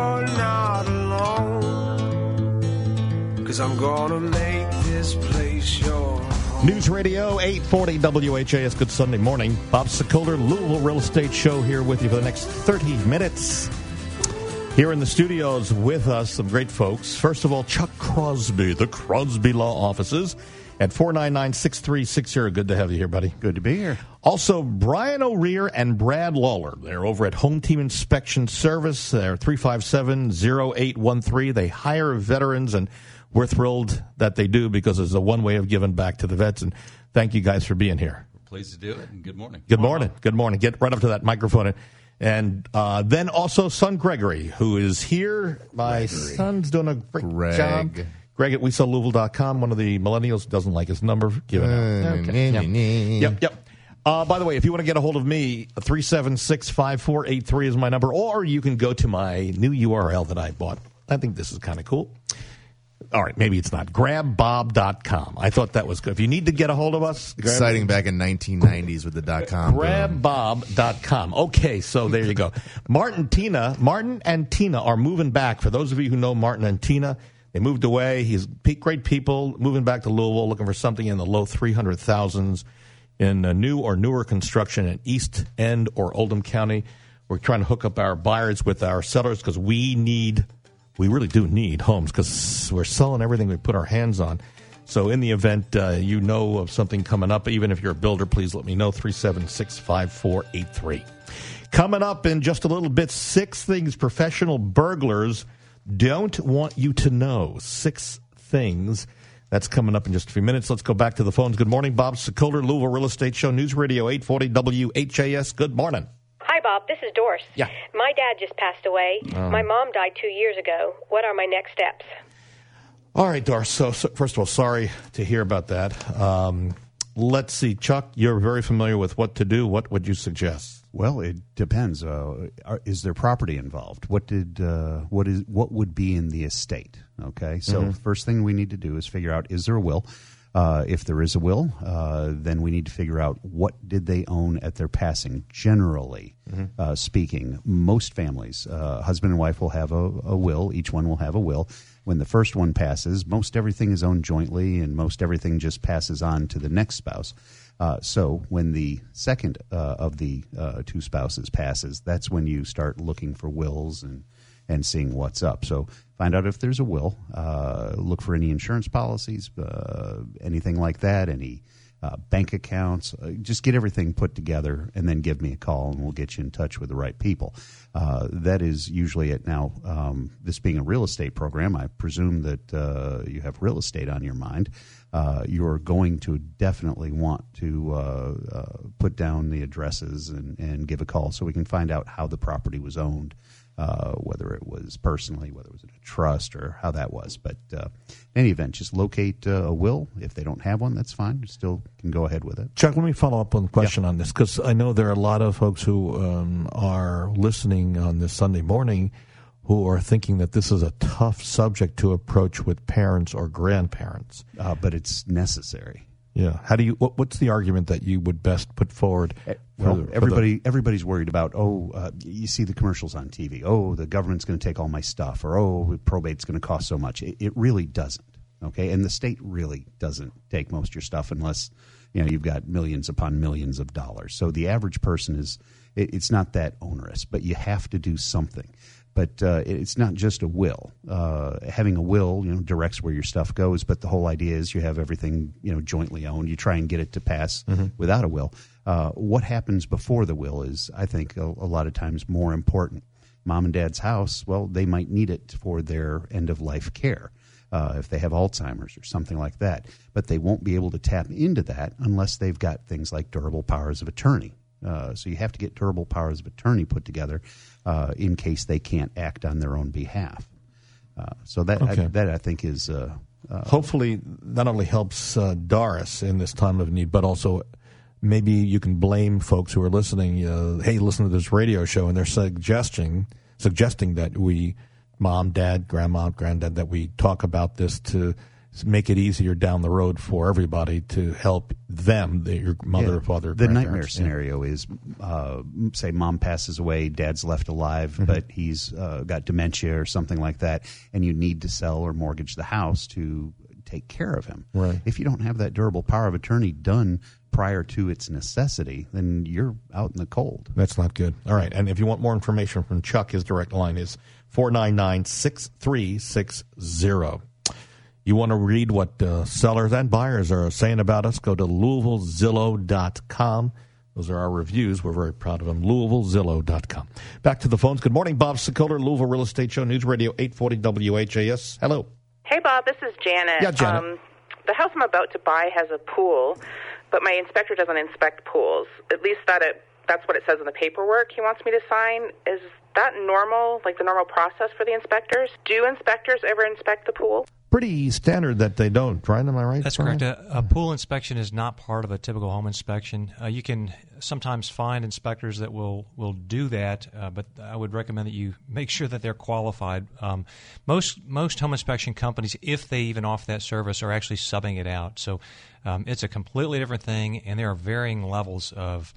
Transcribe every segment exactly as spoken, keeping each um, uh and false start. you're not alone, 'cause I'm gonna make this place yours. News Radio eight forty W H A S. Good Sunday morning. Bob Sokoler, Louisville Real Estate Show, here with you for the next thirty minutes. Here in the studios with us, some great folks. First of all, Chuck Crosby, the Crosby Law Offices at four nine nine, six three six zero. Good to have you here, buddy. Good to be here. Also, Brian O'Rear and Brad Lawler. They're over at Home Team Inspection Service. They're three five seven, zero eight one three. They hire veterans, and we're thrilled that they do because it's a one way of giving back to the vets. And thank you guys for being here. We're pleased to do it, and good morning. Good morning. Good morning. Get right up to that microphone. And uh, then also son Gregory, who is here. My Gregory. son's doing a great Greg. job. Greg at We Sell Louisville dot com. One of the millennials doesn't like his number. Give it up. Okay. Yep, yep. yep. Uh, by the way, if you want to get a hold of me, three seven six, five four eight three is my number. Or you can go to my new U R L that I bought. I think this is kind of cool. All right, maybe it's not. Grab Bob dot com. I thought that was good. If you need to get a hold of us. Exciting back in nineteen nineties with the dot-com. Grab Bob dot com. Okay, so there you go. Martin, Tina, Martin and Tina are moving back. For those of you who know Martin and Tina, they moved away. He's great people, moving back to Louisville, looking for something in the low three hundred thousands in a new or newer construction in East End or Oldham County. We're trying to hook up our buyers with our sellers because we need We really do need homes because we're selling everything we put our hands on. So in the event uh, you know of something coming up, even if you're a builder, please let me know, three seven six, five four eight three. Coming up in just a little bit, six things professional burglars don't want you to know. Six things. That's coming up in just a few minutes. Let's go back to the phones. Good morning, Bob Sokoler, Louisville Real Estate Show, News Radio eight forty W H A S. Good morning. Hi, Bob. This is Doris. Yeah. My dad just passed away. Um, my mom died two years ago. What are my next steps? All right, Doris. So, so first of all, sorry to hear about that. Um, let's see. Chuck, you're very familiar with what to do. What would you suggest? Well, it depends. Uh, are, is there property involved? What did uh, what is what would be in the estate? Okay. So mm-hmm. first thing we need to do is figure out, is there a will? Uh, if there is a will, uh, then we need to figure out what did they own at their passing, generally mm-hmm. uh, speaking. Most families, uh, husband and wife will have a, a will. Each one will have a will. When the first one passes, most everything is owned jointly, and most everything just passes on to the next spouse. Uh, so when the second uh, of the uh, two spouses passes, that's when you start looking for wills and and seeing what's up. So find out if there's a will. Uh, look for any insurance policies, uh, anything like that, any uh, bank accounts. Uh, just get everything put together and then give me a call, and we'll get you in touch with the right people. Uh, that is usually it. Now, um, this being a real estate program, I presume that uh, you have real estate on your mind. Uh, you're going to definitely want to uh, uh, put down the addresses and, and give a call so we can find out how the property was owned. Uh, whether it was personally, whether it was in a trust, or how that was. But uh, in any event, just locate uh, a will. If they don't have one, that's fine. You still can go ahead with it. Chuck, let me follow up on a question yep. on this, because I know there are a lot of folks who um, are listening on this Sunday morning who are thinking that this is a tough subject to approach with parents or grandparents. Uh, but it's necessary. Yeah. How do you? What, what's the argument that you would best put forward? For, well, everybody, the, everybody's worried about. Oh, uh, you see the commercials on T V. Oh, the government's going to take all my stuff, or oh, probate's going to cost so much. It, it really doesn't. Okay, and the state really doesn't take most of your stuff unless you know you've got millions upon millions of dollars. So the average person is. It, it's not that onerous, but you have to do something. But uh, it's not just a will. Uh, having a will, you know, directs where your stuff goes. But the whole idea is you have everything, you know, jointly owned. You try and get it to pass mm-hmm. without a will. Uh, what happens before the will is, I think, a, a lot of times more important. Mom and Dad's house, well, they might need it for their end of life care uh, if they have Alzheimer's or something like that. But they won't be able to tap into that unless they've got things like durable powers of attorney. Uh, so you have to get durable powers of attorney put together uh, in case they can't act on their own behalf. Uh, so that okay. I, that I think is uh, uh, hopefully not only helps uh, Doris in this time of need, but also maybe you can blame folks who are listening. Uh, hey, listen to this radio show, and they're suggesting suggesting that we, mom, dad, grandma, granddad, that we talk about this to make it easier down the road for everybody to help them, the, your mother, yeah. father, the nightmare scenario yeah. is, uh, say, mom passes away, dad's left alive, mm-hmm. but he's uh, got dementia or something like that, and you need to sell or mortgage the house to take care of him. Right. If you don't have that durable power of attorney done prior to its necessity, then you're out in the cold. That's not good. All right, and if you want more information from Chuck, his direct line is four nine nine, six three six zero. You want to read what uh, sellers and buyers are saying about us, go to Louisville Zillow dot com. Those are our reviews. We're very proud of them. Louisville Zillow dot com. Back to the phones. Good morning. Bob Sokoler, Louisville Real Estate Show, News Radio eight forty W H A S. Hello. Hey, Bob. This is Janet. Yeah, Janet. Um, the house I'm about to buy has a pool, but my inspector doesn't inspect pools. At least that it, that's what it says in the paperwork he wants me to sign. Is that normal, like the normal process for the inspectors? Do inspectors ever inspect the pool? Pretty standard that they don't, right? Am I right? That's Brian? Correct. A, a pool inspection is not part of a typical home inspection. Uh, you can sometimes find inspectors that will, will do that, uh, but I would recommend that you make sure that they're qualified. Um, most most home inspection companies, if they even offer that service, are actually subbing it out. So um, it's a completely different thing, and there are varying levels of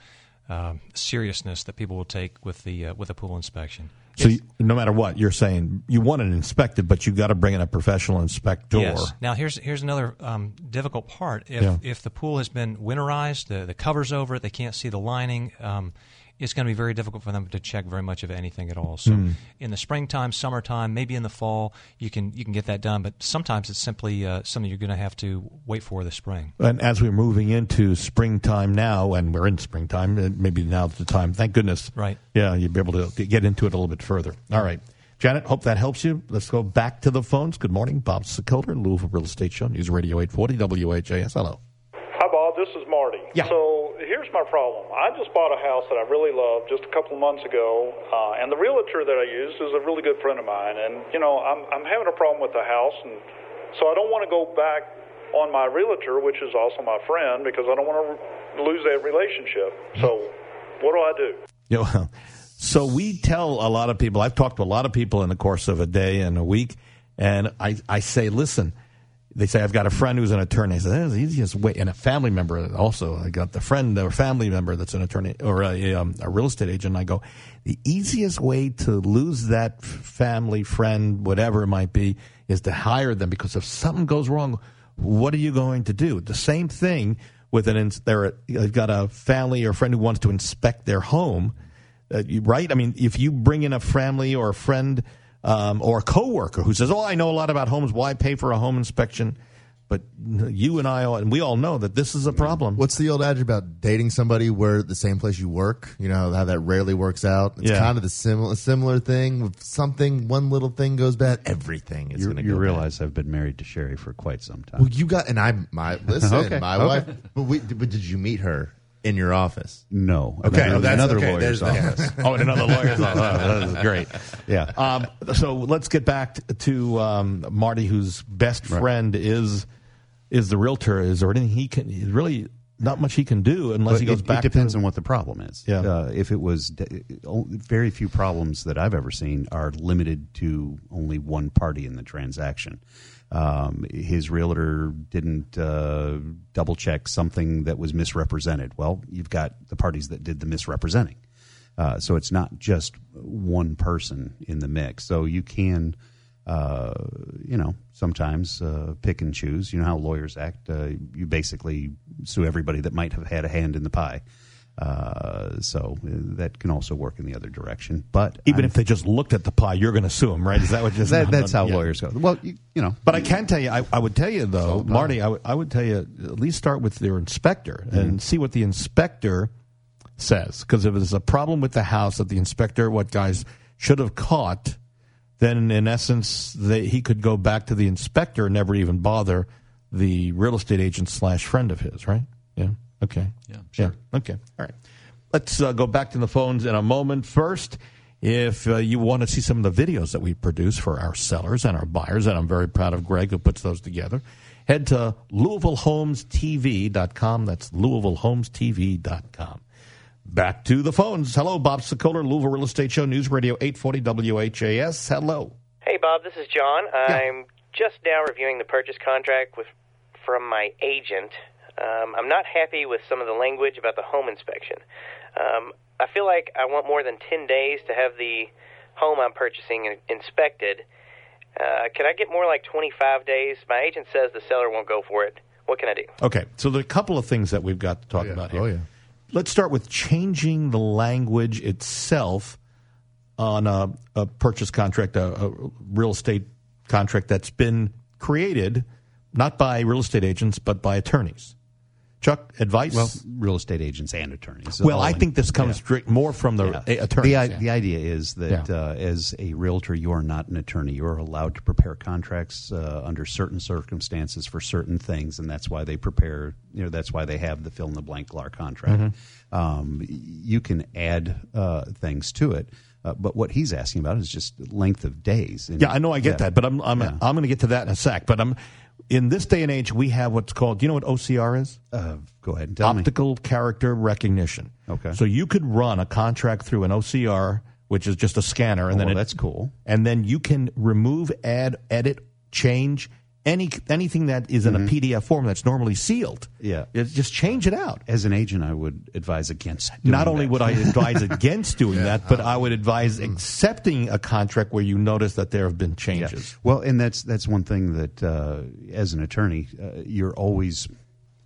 um, seriousness that people will take with the uh, with a pool inspection. So you, no matter what, you're saying you want it inspected, but you've got to bring in a professional inspector. Yes. Now, here's here's another um, difficult part. If yeah. if the pool has been winterized, the, the cover's over it, they can't see the lining, um, it's going to be very difficult for them to check very much of anything at all. So mm. in the springtime, summertime, maybe in the fall, you can you can get that done. But sometimes it's simply uh, something you're going to have to wait for the spring. And as we're moving into springtime now, and we're in springtime, maybe now's the time. Thank goodness. Right. Yeah, you'll be able to get into it a little bit further. All right. Janet, hope that helps you. Let's go back to the phones. Good morning. Bob Sokoler, Louisville Real Estate Show, News Radio eight forty W H A S. Hello. Hi, Bob. This is Marty. Yeah. So, here's my problem. I just bought a house that I really love just a couple of months ago, uh, and the realtor that I used is a really good friend of mine. And, you know, I'm, I'm having a problem with the house, and so I don't want to go back on my realtor, which is also my friend, because I don't want to lose that relationship. So what do I do? Yeah, well, so we tell a lot of people, I've talked to a lot of people in the course of a day and a week, and I, I say, listen, they say, I've got a friend who's an attorney. I said, that's the easiest way. And a family member also. I got the friend or family member that's an attorney or a, um, a real estate agent. And I go, the easiest way to lose that family, friend, whatever it might be, is to hire them. Because if something goes wrong, what are you going to do? The same thing with an ins- they're, they've got a family or friend who wants to inspect their home, uh, you, right? I mean, if you bring in a family or a friend Um, or a coworker who says, oh, I know a lot about homes. Why pay for a home inspection? But you and I, and we all know that this is a problem. What's the old adage about dating somebody where the same place you work? You know, how that rarely works out. It's yeah. kind of the similar similar thing. With something, one little thing goes bad, everything is going to go You realize bad. I've been married to Sherry for quite some time. Well, you got, and I, my, listen, okay. my okay. wife, but, we, but did you meet her? In your office? No. Okay. No, that's another okay. lawyer's office. Oh, in another lawyer's office. Oh, that is great. Yeah. Um, so let's get back to um, Marty, whose best friend right. is is the realtor. Is there anything he can, really not much he can do unless but he goes it, back to... It depends to, on what the problem is. Yeah. Uh, if it was... Very few problems that I've ever seen are limited to only one party in the transaction. Um, his realtor didn't uh, double-check something that was misrepresented. Well, you've got the parties that did the misrepresenting. Uh, so it's not just one person in the mix. So you can, uh, you know, sometimes uh, pick and choose. You know how lawyers act. Uh, you basically sue everybody that might have had a hand in the pie. Uh, so that can also work in the other direction. But even I'm, if they just looked at the pie, you're going to sue them, right? Is that what you're that, That's how yeah. lawyers go. Well, you, you know. But I can tell you, I, I would tell you though, so, Marty, I, w- I would tell you at least start with their inspector mm-hmm. and see what the inspector says. Because if there's a problem with the house that the inspector, what guys should have caught, then in essence, they, he could go back to the inspector and never even bother the real estate agent slash friend of his, right? Yeah. Okay. Yeah, sure. Yeah. Okay. All right. Let's uh, go back to the phones in a moment. First, if uh, you want to see some of the videos that we produce for our sellers and our buyers, and I'm very proud of Greg who puts those together, head to Louisville Homes T V dot com. That's Louisville Homes T V dot com. Back to the phones. Hello, Bob Sokoler, Louisville Real Estate Show, News Radio eight forty W H A S. Hello. Hey, Bob. This is John. Yeah. I'm just now reviewing the purchase contract with from my agent. Um, I'm not happy with some of the language about the home inspection. Um, I feel like I want more than ten days to have the home I'm purchasing inspected. Uh, can I get more like twenty-five days? My agent says the seller won't go for it. What can I do? Okay, so there are a couple of things that we've got to talk oh, yeah. about here. Oh, yeah. Let's start with changing the language itself on a, a purchase contract, a, a real estate contract that's been created not by real estate agents but by attorneys. Chuck, advice? Well, real estate agents and attorneys. Well, I think this comes yeah. more from the yeah. attorneys. The, I, yeah. the idea is that yeah. uh, as a realtor, you are not an attorney. You are allowed to prepare contracts uh, under certain circumstances for certain things, and that's why they prepare. You know, that's why they have the fill-in-the-blank L A R contract. Mm-hmm. Um, you can add uh, things to it. Uh, but what he's asking about is just length of days. And yeah, I know I get yeah. that, but I'm I'm yeah. I'm going to get to that in a sec. But I'm in this day and age, we have what's called. Do you know what O C R is? Uh, go ahead and tell Optical me. Optical character recognition. Okay. So you could run a contract through an O C R, which is just a scanner, and oh, then well, it, that's cool. And then you can remove, add, edit, change any anything that is in mm-hmm. a P D F form that's normally sealed. Yeah. It, just change it out. As an agent, I would advise against doing Not only that. would I advise against doing yeah, that, but uh, I would advise mm-hmm. accepting a contract where you notice that there have been changes. Yeah. Well, and that's that's one thing that uh, as an attorney, uh, you're always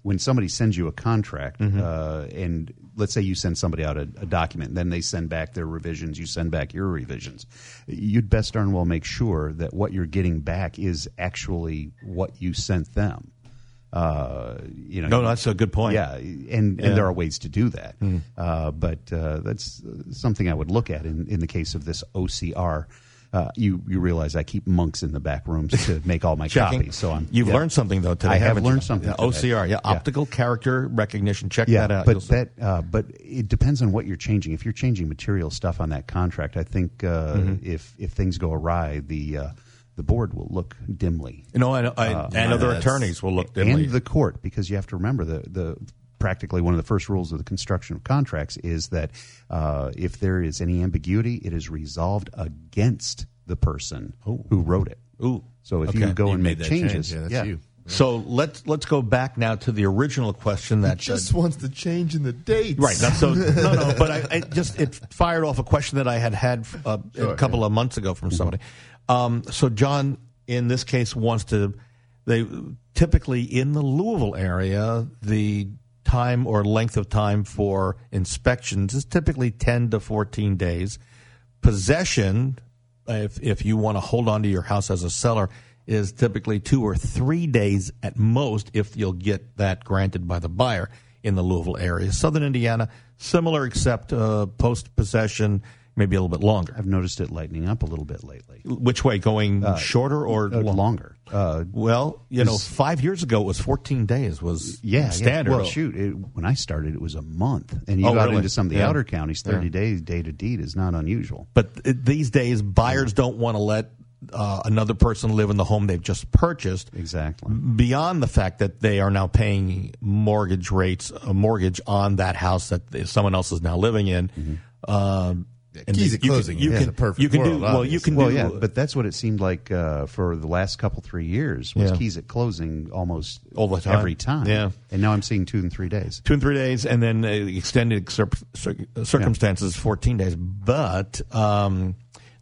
when somebody sends you a contract mm-hmm. uh, and let's say you send somebody out a, a document, then they send back their revisions, you send back your revisions, you'd best darn well make sure that what you're getting back is actually what you sent them. Uh, you know, no, that's a good point. Yeah, and, and yeah. there are ways to do that. Mm-hmm. Uh, but uh, that's something I would look at in, in the case of this O C R. Uh, you, you realize I keep monks in the back rooms to make all my copies. So I'm, You've yeah. learned something, though, today. I have learned you? something. Yeah, O C R, yeah, optical yeah. character recognition. Check yeah, that out. But, that, uh, but it depends on what you're changing. If you're changing material stuff on that contract, I think uh, mm-hmm. if, if things go awry, the uh, the board will look dimly. You know, I, I, uh, and other attorneys will look dimly. And the court, because you have to remember the the practically one of the first rules of the construction of contracts is that uh, if there is any ambiguity, it is resolved against the person Ooh. who wrote it. Ooh. So if okay. you go you and make changes, change. yeah, that's yeah. you. Yeah. So let's let's go back now to the original question that he just uh, wants the change in the dates, right? Not so no, no. But I, I just it fired off a question that I had had uh, sure, a couple yeah. of months ago from somebody. Um, so John, in this case, wants to. They typically in the Louisville area the. time or length of time for inspections is typically ten to fourteen days. Possession, if if you want to hold on to your house as a seller, is typically two or three days at most if you'll get that granted by the buyer in the Louisville area. Southern Indiana, similar except uh, post-possession, maybe a little bit longer. I've noticed it lightening up a little bit lately. Which way, going uh, shorter or uh, longer? Uh, well, you know, five years ago it was fourteen days was yeah, standard. Yeah. Well, shoot, it, when I started it was a month. And you oh, got really? into some of the yeah. outer counties, thirty yeah. days, day to deed is not unusual. But it, these days, buyers yeah. don't want to let uh, another person live in the home they've just purchased. Exactly. Beyond the fact that they are now paying mortgage rates, a mortgage on that house that someone else is now living in. Mm-hmm. Uh, And keys the, at closing. You can, you can, perfect you can world, do well. Obviously. You can well, do yeah, but that's what it seemed like uh, for the last couple three years was yeah. keys at closing almost all the time. every time. Yeah, and now I'm seeing two and three days, two and three days, and then uh, extended cir- cir- circumstances yeah. fourteen days. But um,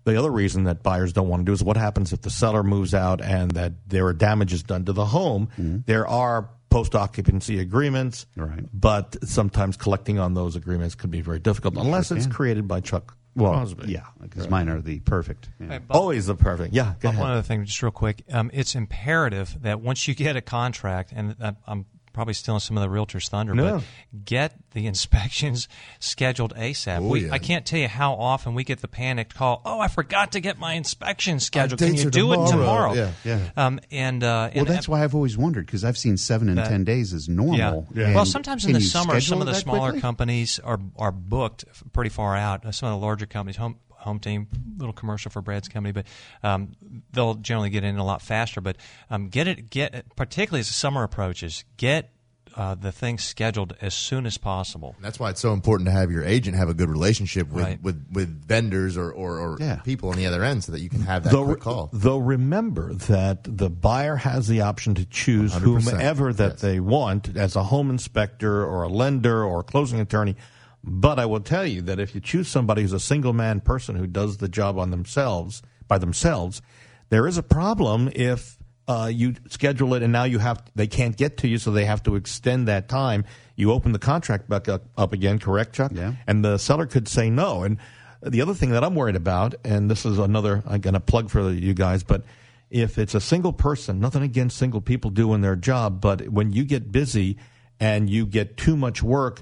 the other reason that buyers don't want to do is what happens if the seller moves out and that there are damages done to the home. Mm-hmm. There are post-occupancy agreements, right? But sometimes collecting on those agreements could be very difficult unless sure it's created by Chuck. Well, Crosby. yeah, because right. mine are the perfect. Yeah. Right, Bob, Always the perfect. Yeah. Go ahead. One other thing, just real quick. Um, it's imperative that once you get a contract, and I, I'm probably stealing some of the realtor's thunder, no. but get the inspections scheduled ASAP. Oh, we, yeah. I can't tell you how often we get the panicked call, oh, I forgot to get my inspection scheduled. Can you do tomorrow. it tomorrow? Yeah, yeah. Um, and, uh, well, and, that's uh, why I've always wondered, because I've seen seven and uh, ten days is normal. Yeah. Yeah. Well, sometimes in the summer, some of the smaller quickly? companies are, are booked pretty far out. Some of the larger companies, home Home Team, little commercial for Brad's company, but um, they'll generally get in a lot faster. But um, get it, get particularly as the summer approaches, get uh, the thing scheduled as soon as possible. And that's why it's so important to have your agent have a good relationship with, right. with, with vendors or, or, or yeah. people on the other end so that you can have that though, quick call. Though remember that the buyer has the option to choose one hundred percent whomever that yes. they want as a home inspector or a lender or a closing attorney. But I will tell you that if you choose somebody who's a single-man person who does the job on themselves by themselves, there is a problem if uh, you schedule it and now you have they can't get to you, so they have to extend that time. You open the contract back up, up again, correct, Chuck? Yeah. And the seller could say no. And the other thing that I'm worried about, and this is another, I'm going to plug for you guys, but if it's a single person, nothing against single people doing their job, but when you get busy and you get too much work,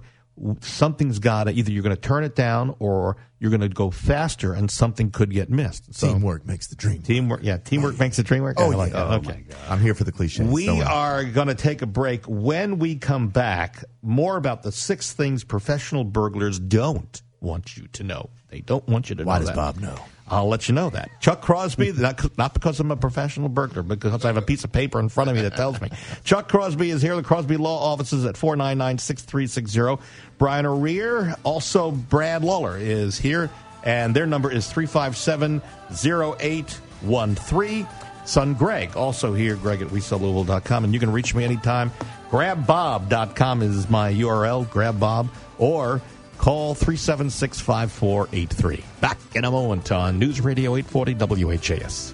something's got to, either you're going to turn it down or you're going to go faster and something could get missed. So, teamwork makes the dream work. Teamwork, yeah, teamwork oh, makes the dream work. Oh, yeah. like oh okay. my God. I'm here for the cliches. We so are going to take a break. When we come back, more about the six things professional burglars don't want you to know. They don't want you to Why know that. Why does Bob know? I'll let you know that. Chuck Crosby, not, not because I'm a professional burglar, because I have a piece of paper in front of me that tells me. Chuck Crosby is here, the Crosby Law Offices at four nine nine, six three six zero. Brian O'Rear, also Brad Lawler is here, and their number is three five seven, zero eight one three. Son Greg, also here, Greg at We Sell Louisville dot com, and you can reach me anytime. Grab Bob dot com is my U R L, GrabBob, or call three seven six, five four eight three. Back in a moment on News Radio eight forty W H A S.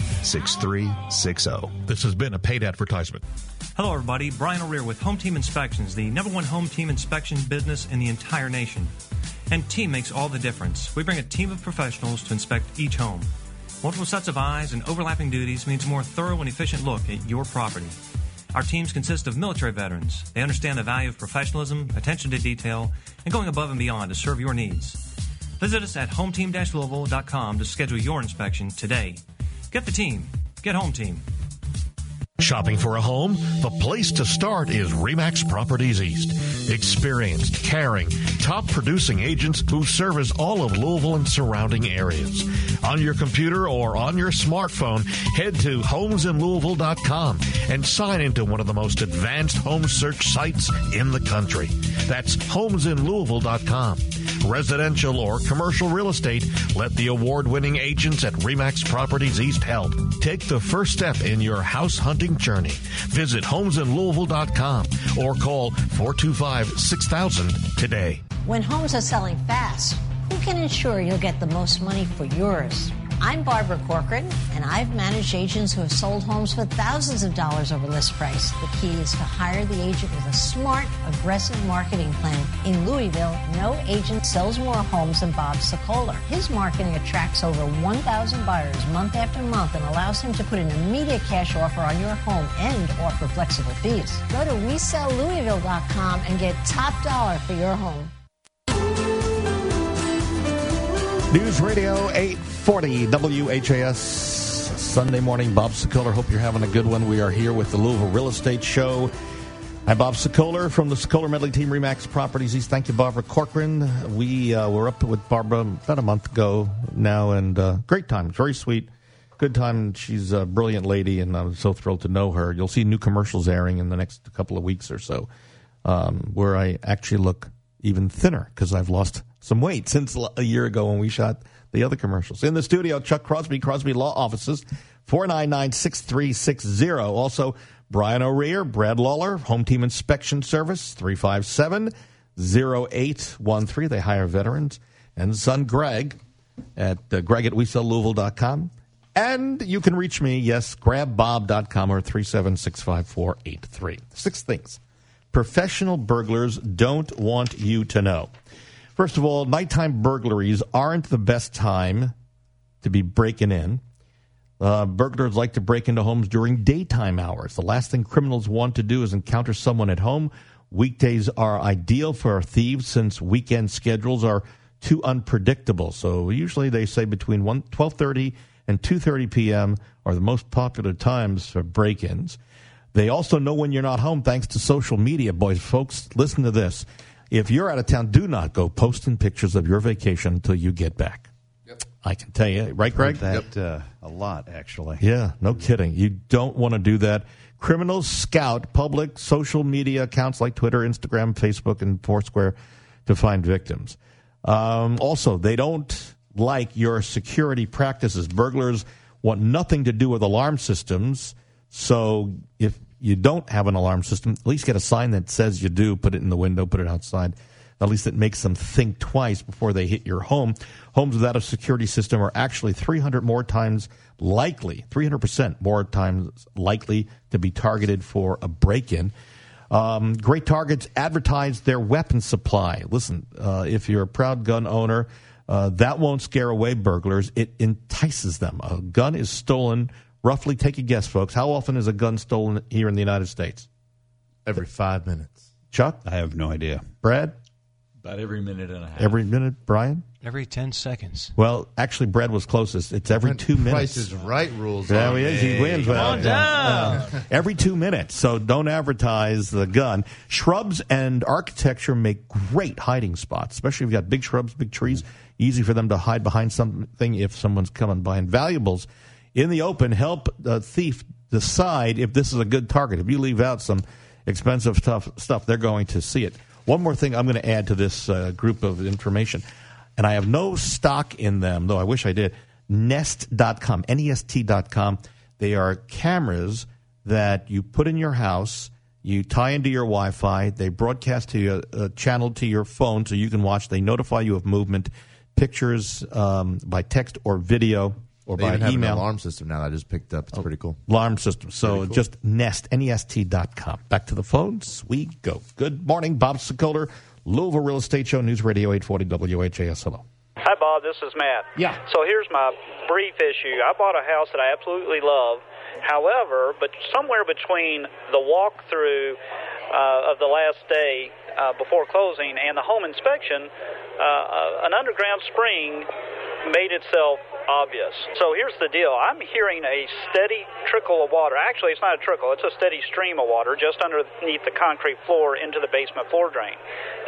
six three six zero. This has been a paid advertisement. Hello, everybody. Brian O'Rear with Home Team Inspections, the number one home team inspection business in the entire nation. And team makes all the difference. We bring a team of professionals to inspect each home. Multiple sets of eyes and overlapping duties means a more thorough and efficient look at your property. Our teams consist of military veterans. They understand the value of professionalism, attention to detail, and going above and beyond to serve your needs. Visit us at home team dash louisville dot com to schedule your inspection today. Get the team. Get home team. Shopping for a home? The place to start is REMAX Properties East. Experienced, caring, top-producing agents who service all of Louisville and surrounding areas. On your computer or on your smartphone, head to homes in Louisville dot com and sign into one of the most advanced home search sites in the country. That's homes in Louisville dot com. Residential or commercial real estate, let the award-winning agents at REMAX Properties East help. Take the first step in your house hunting journey. Visit homes in Louisville dot com or call four two five, six thousand today. When homes are selling fast, who can ensure you'll get the most money for yours? I'm Barbara Corcoran, and I've managed agents who have sold homes for thousands of dollars over list price. The key is to hire the agent with a smart, aggressive marketing plan. In Louisville, no agent sells more homes than Bob Sokoler. His marketing attracts over one thousand buyers month after month and allows him to put an immediate cash offer on your home and offer flexible fees. Go to We Sell Louisville dot com and get top dollar for your home. News Radio eight forty W H A S, Sunday morning. Bob Sokoler, hope you're having a good one. We are here with the Louisville Real Estate Show. I'm Bob Sokoler from the Sekoler Medley Team, REMAX Properties East. Thank you, Barbara Corcoran. We uh, were up with Barbara about a month ago now, and uh, great time. Very sweet. Good time. She's a brilliant lady, and I'm so thrilled to know her. You'll see new commercials airing in the next couple of weeks or so, um, where I actually look even thinner because I've lost some weight since a year ago when we shot the other commercials. In the studio, Chuck Crosby, Crosby Law Offices, four nine nine, six three six zero. Also, Brian O'Rear, Brad Lawler, Home Team Inspection Service, three five seven, zero eight one three. They hire veterans. And son Greg at uh, Greg at We Sell Louisville dot com. And you can reach me, yes, grab bob dot com or three seven six, five four eight three. Six things professional burglars don't want you to know. First of all, nighttime burglaries aren't the best time to be breaking in. Uh, burglars like to break into homes during daytime hours. The last thing criminals want to do is encounter someone at home. Weekdays are ideal for thieves since weekend schedules are too unpredictable. So usually they say between twelve thirty and two thirty p.m. are the most popular times for break-ins. They also know when you're not home thanks to social media. Boys, folks, listen to this. If you're out of town, do not go posting pictures of your vacation until you get back. Yep. I can tell you. Right, Greg? That uh, a lot, actually. Yeah, no kidding. You don't want to do that. Criminals scout public social media accounts like Twitter, Instagram, Facebook, and Foursquare to find victims. Um, also, they don't like your security practices. Burglars want nothing to do with alarm systems, so if you don't have an alarm system, at least get a sign that says you do. Put it in the window, put it outside. At least it makes them think twice before they hit your home. Homes without a security system are actually three hundred more times likely, three hundred percent more times likely to be targeted for a break-in. Um, great targets advertise their weapon supply. Listen, uh, if you're a proud gun owner, uh, that won't scare away burglars. It entices them. A gun is stolen. Roughly, take a guess, folks. How often is a gun stolen here in the United States? Every five minutes. Chuck? I have no idea. Brad? About every minute and a half. Every minute. Brian? Every ten seconds. Well, actually, Brad was closest. It's every two minutes. Price is Right rules. Yeah, he is. He wins. Come on down. Every two minutes, so don't advertise the gun. Shrubs and architecture make great hiding spots, especially if you've got big shrubs, big trees. Easy for them to hide behind something if someone's coming buying valuables. In the open, help the thief decide if this is a good target. If you leave out some expensive stuff, stuff they're going to see it. One more thing I'm going to add to this uh, group of information, and I have no stock in them, though I wish I did, Nest dot com, N E S T dot com. They are cameras that you put in your house, you tie into your Wi-Fi, they broadcast to your uh, channel to your phone so you can watch. They notify you of movement, pictures um, by text or video. Or they by even have email. An alarm system now that I just picked up. It's oh, pretty cool. Alarm system. So cool. Just Nest, N E S T dot com. Back to the phones we go. Good morning. Bob Sokoler, Louisville Real Estate Show, News Radio eight forty W H A S. Hello. Hi, Bob. This is Matt. Yeah. So here's my brief issue. I bought a house that I absolutely love. However, but somewhere between the walkthrough uh, of the last day uh, before closing and the home inspection, uh, an underground spring made itself obvious. So here's the deal. I'm hearing a steady trickle of water. Actually, it's not a trickle. It's a steady stream of water just underneath the concrete floor into the basement floor drain.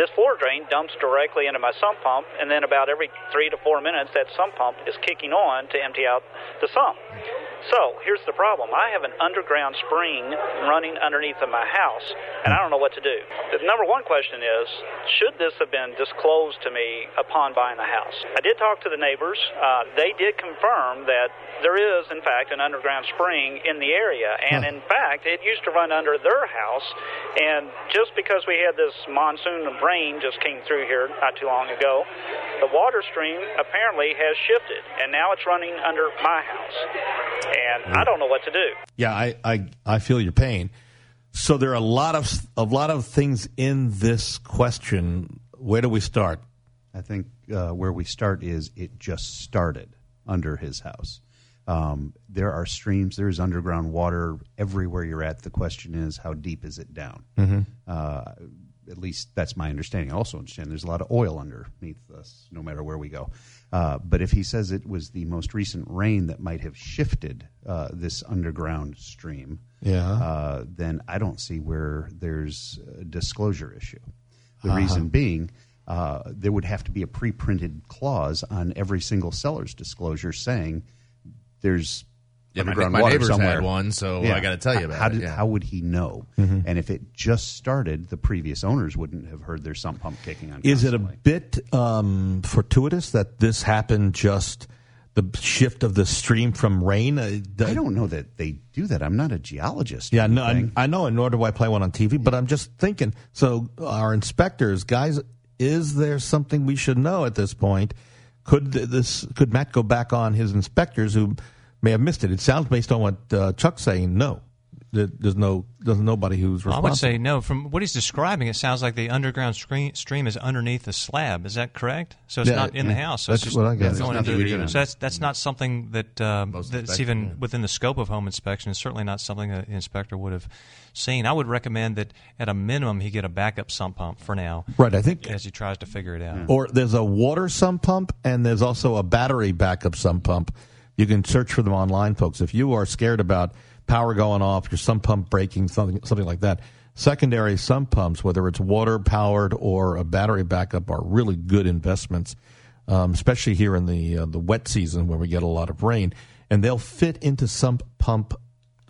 This floor drain dumps directly into my sump pump, and then about every three to four minutes, that sump pump is kicking on to empty out the sump. So here's the problem. I have an underground spring running underneath of my house, and I don't know what to do. The number one question is, should this have been disclosed to me upon buying the house? I did talk to the neighbors. Uh, they did did confirm that there is, in fact, an underground spring in the area. And, in fact, it used to run under their house. And just because we had this monsoon of rain just came through here not too long ago, the water stream apparently has shifted, and now it's running under my house. And I don't know what to do. Yeah, I, I, I feel your pain. So there are a lot of a lot of things in this question. Where do we start? I think uh, where we start is it just started under his house. Um, there are streams. There is underground water everywhere you're at. The question is, how deep is it down? Mm-hmm. Uh, at least that's my understanding. I also understand there's a lot of oil underneath us, no matter where we go. Uh, but if he says it was the most recent rain that might have shifted uh, this underground stream, yeah. uh, then I don't see where there's a disclosure issue. The uh-huh. reason being... Uh, there would have to be a pre-printed clause on every single seller's disclosure saying there's yeah, underground my, my water somewhere. My neighbors had one, so yeah. I got to tell you about how, how it. Did, yeah. How would he know? Mm-hmm. And if it just started, the previous owners wouldn't have heard their sump pump kicking on constantly. Is it a bit um, fortuitous that this happened just the shift of the stream from rain? Uh, the, I don't know that they do that. I'm not a geologist. Yeah, no, I, I know, and nor do I play one on T V, yeah. But I'm just thinking, so our inspectors, guys... Is there something we should know at this point? Could this could Matt go back on his inspectors who may have missed it? It sounds based on what uh, Chuck's saying, no. there's no there's nobody who's responsible. I would say no. From what he's describing, it sounds like the underground stream, stream is underneath the slab. Is that correct? So it's yeah, not in yeah, the house. So that's it's just what I got. Going through. So that's that's not something that um, that's even yeah. within the scope of home inspection. It's certainly not something an inspector would have seen. I would recommend that at a minimum he get a backup sump pump for now. Right. I think as he tries to figure it out. Yeah. Or there's a water sump pump and there's also a battery backup sump pump. You can search for them online, folks. If you are scared about power going off, your sump pump breaking, something something like that. Secondary sump pumps, whether it's water-powered or a battery backup, are really good investments, um, especially here in the uh, the wet season where we get a lot of rain. And they'll fit into sump pump,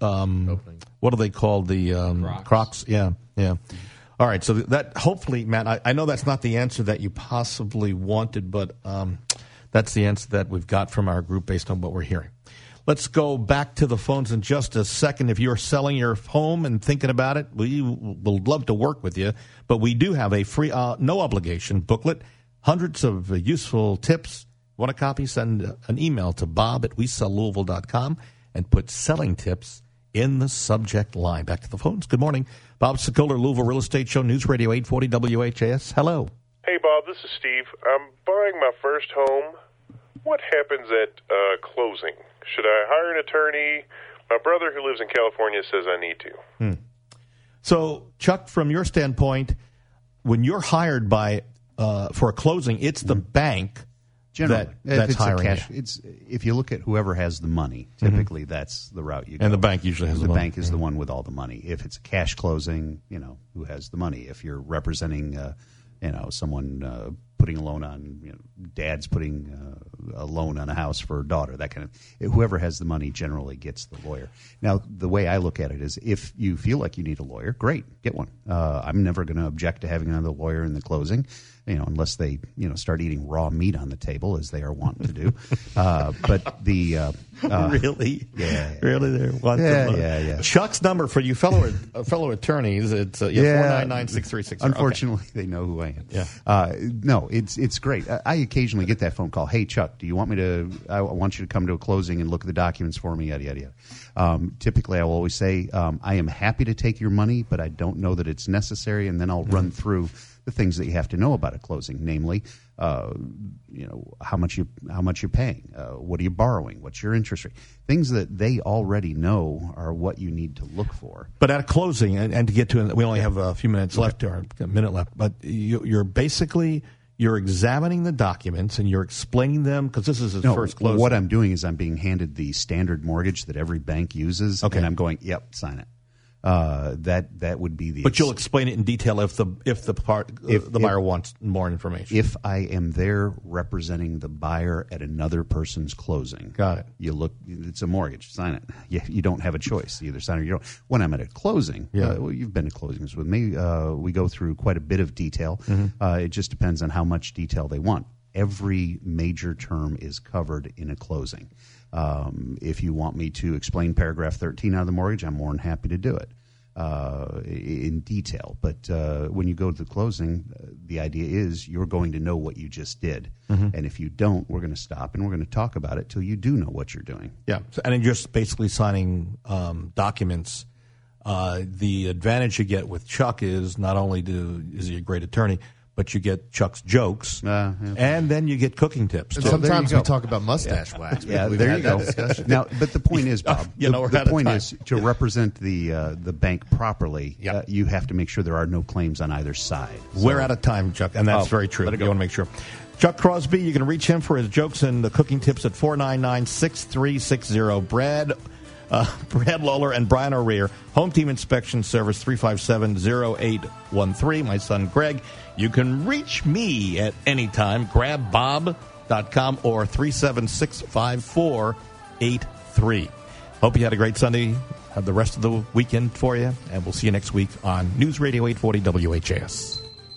um, Opening. what do they call the um, Crocs. Crocs? Yeah, yeah. All right, so that hopefully, Matt, I, I know that's not the answer that you possibly wanted, but um, that's the answer that we've got from our group based on what we're hearing. Let's go back to the phones in just a second. If you're selling your home and thinking about it, we would love to work with you. But we do have a free, uh, no-obligation booklet, hundreds of useful tips. Want a copy? Send an email to bob at we sell Louisville dot com and put selling tips in the subject line. Back to the phones. Good morning. Bob Sokoler, Louisville Real Estate Show, News Radio eight forty W H A S. Hello. Hey, Bob. This is Steve. I'm buying my first home. What happens at uh, closing? Should I hire an attorney? My brother who lives in California says I need to. Hmm. So, Chuck, from your standpoint, when you're hired by uh, for a closing, it's the bank Generally, that, that's it's hiring cash, you. It's, if you look at whoever has the money, typically mm-hmm. that's the route you go. And the bank usually has the, the bank money. is mm-hmm. the one with all the money. If it's a cash closing, you know, who has the money? If you're representing uh, you know, someone uh, putting a loan on, you know, dad's putting uh, a loan on a house for a daughter, that kind of, whoever has the money generally gets the lawyer. Now, the way I look at it is if you feel like you need a lawyer, great, get one. Uh, I'm never going to object to having another lawyer in the closing, you know, unless they, you know, start eating raw meat on the table as they are wont to do. Uh, but the uh, uh, really, yeah, really, they're wont yeah, to love. yeah, yeah. Chuck's number for you fellow uh, fellow attorneys, it's uh, yeah, yeah. four nine nine six three six. Unfortunately, okay. They know who I am. Yeah, uh, no, it's it's great. I, I occasionally get that phone call. Hey, Chuck, do you want me to? I want you to come to a closing and look at the documents for me. Yada yada yada. Um, typically, I will always say um, I am happy to take your money, but I don't know that it's necessary, and then I'll mm-hmm. run through the things that you have to know about a closing, namely, uh, you know, how much you how much you're paying, uh, what are you borrowing, what's your interest rate, things that they already know are what you need to look for. But at a closing, and, and to get to, we only have a few minutes left, or a minute left, but you, you're basically you're examining the documents and you're explaining them because this is his no, first closing. What I'm doing is I'm being handed the standard mortgage that every bank uses, okay. and I'm going, yep, sign it. Uh, that that would be the. But you'll explain it in detail if the if the part if, the buyer if, wants more information. If I am there representing the buyer at another person's closing, got it. You look, it's a mortgage. Sign it. You, you don't have a choice. You either sign it or you don't. When I'm at a closing, yeah. uh, well, you've been to closings with me. Uh, we go through quite a bit of detail. Mm-hmm. Uh, it just depends on how much detail they want. Every major term is covered in a closing. Um, if you want me to explain paragraph thirteen out of the mortgage, I'm more than happy to do it uh, in detail. But uh, when you go to the closing, uh, the idea is you're going to know what you just did. Mm-hmm. And if you don't, we're going to stop and we're going to talk about it till you do know what you're doing. Yeah. So, and then you're just basically signing um, documents. Uh, the advantage you get with Chuck is not only do is he a great attorney, but you get Chuck's jokes, uh, yeah. and then you get cooking tips. And sometimes we talk about mustache yeah. wax. Yeah, we've there had you go. That discussion. Now, but the point is, Bob, you know, the, the point is to yeah. represent the uh, the bank properly. Yep. Uh, you have to make sure there are no claims on either side. So. We're out of time, Chuck, and that's oh, very true. You want to make sure. Chuck Crosby, you can reach him for his jokes and the cooking tips at four nine nine, six three six zero. Brad, uh, Brad Lawler and Brian O'Rear, Home Team Inspection Service, three five seven, zero eight one three. My son, Greg. You can reach me at any time, grab bob dot com or three seven six, five four eight three. Hope you had a great Sunday. Have the rest of the weekend for you, and we'll see you next week on News Radio eight forty W H A S.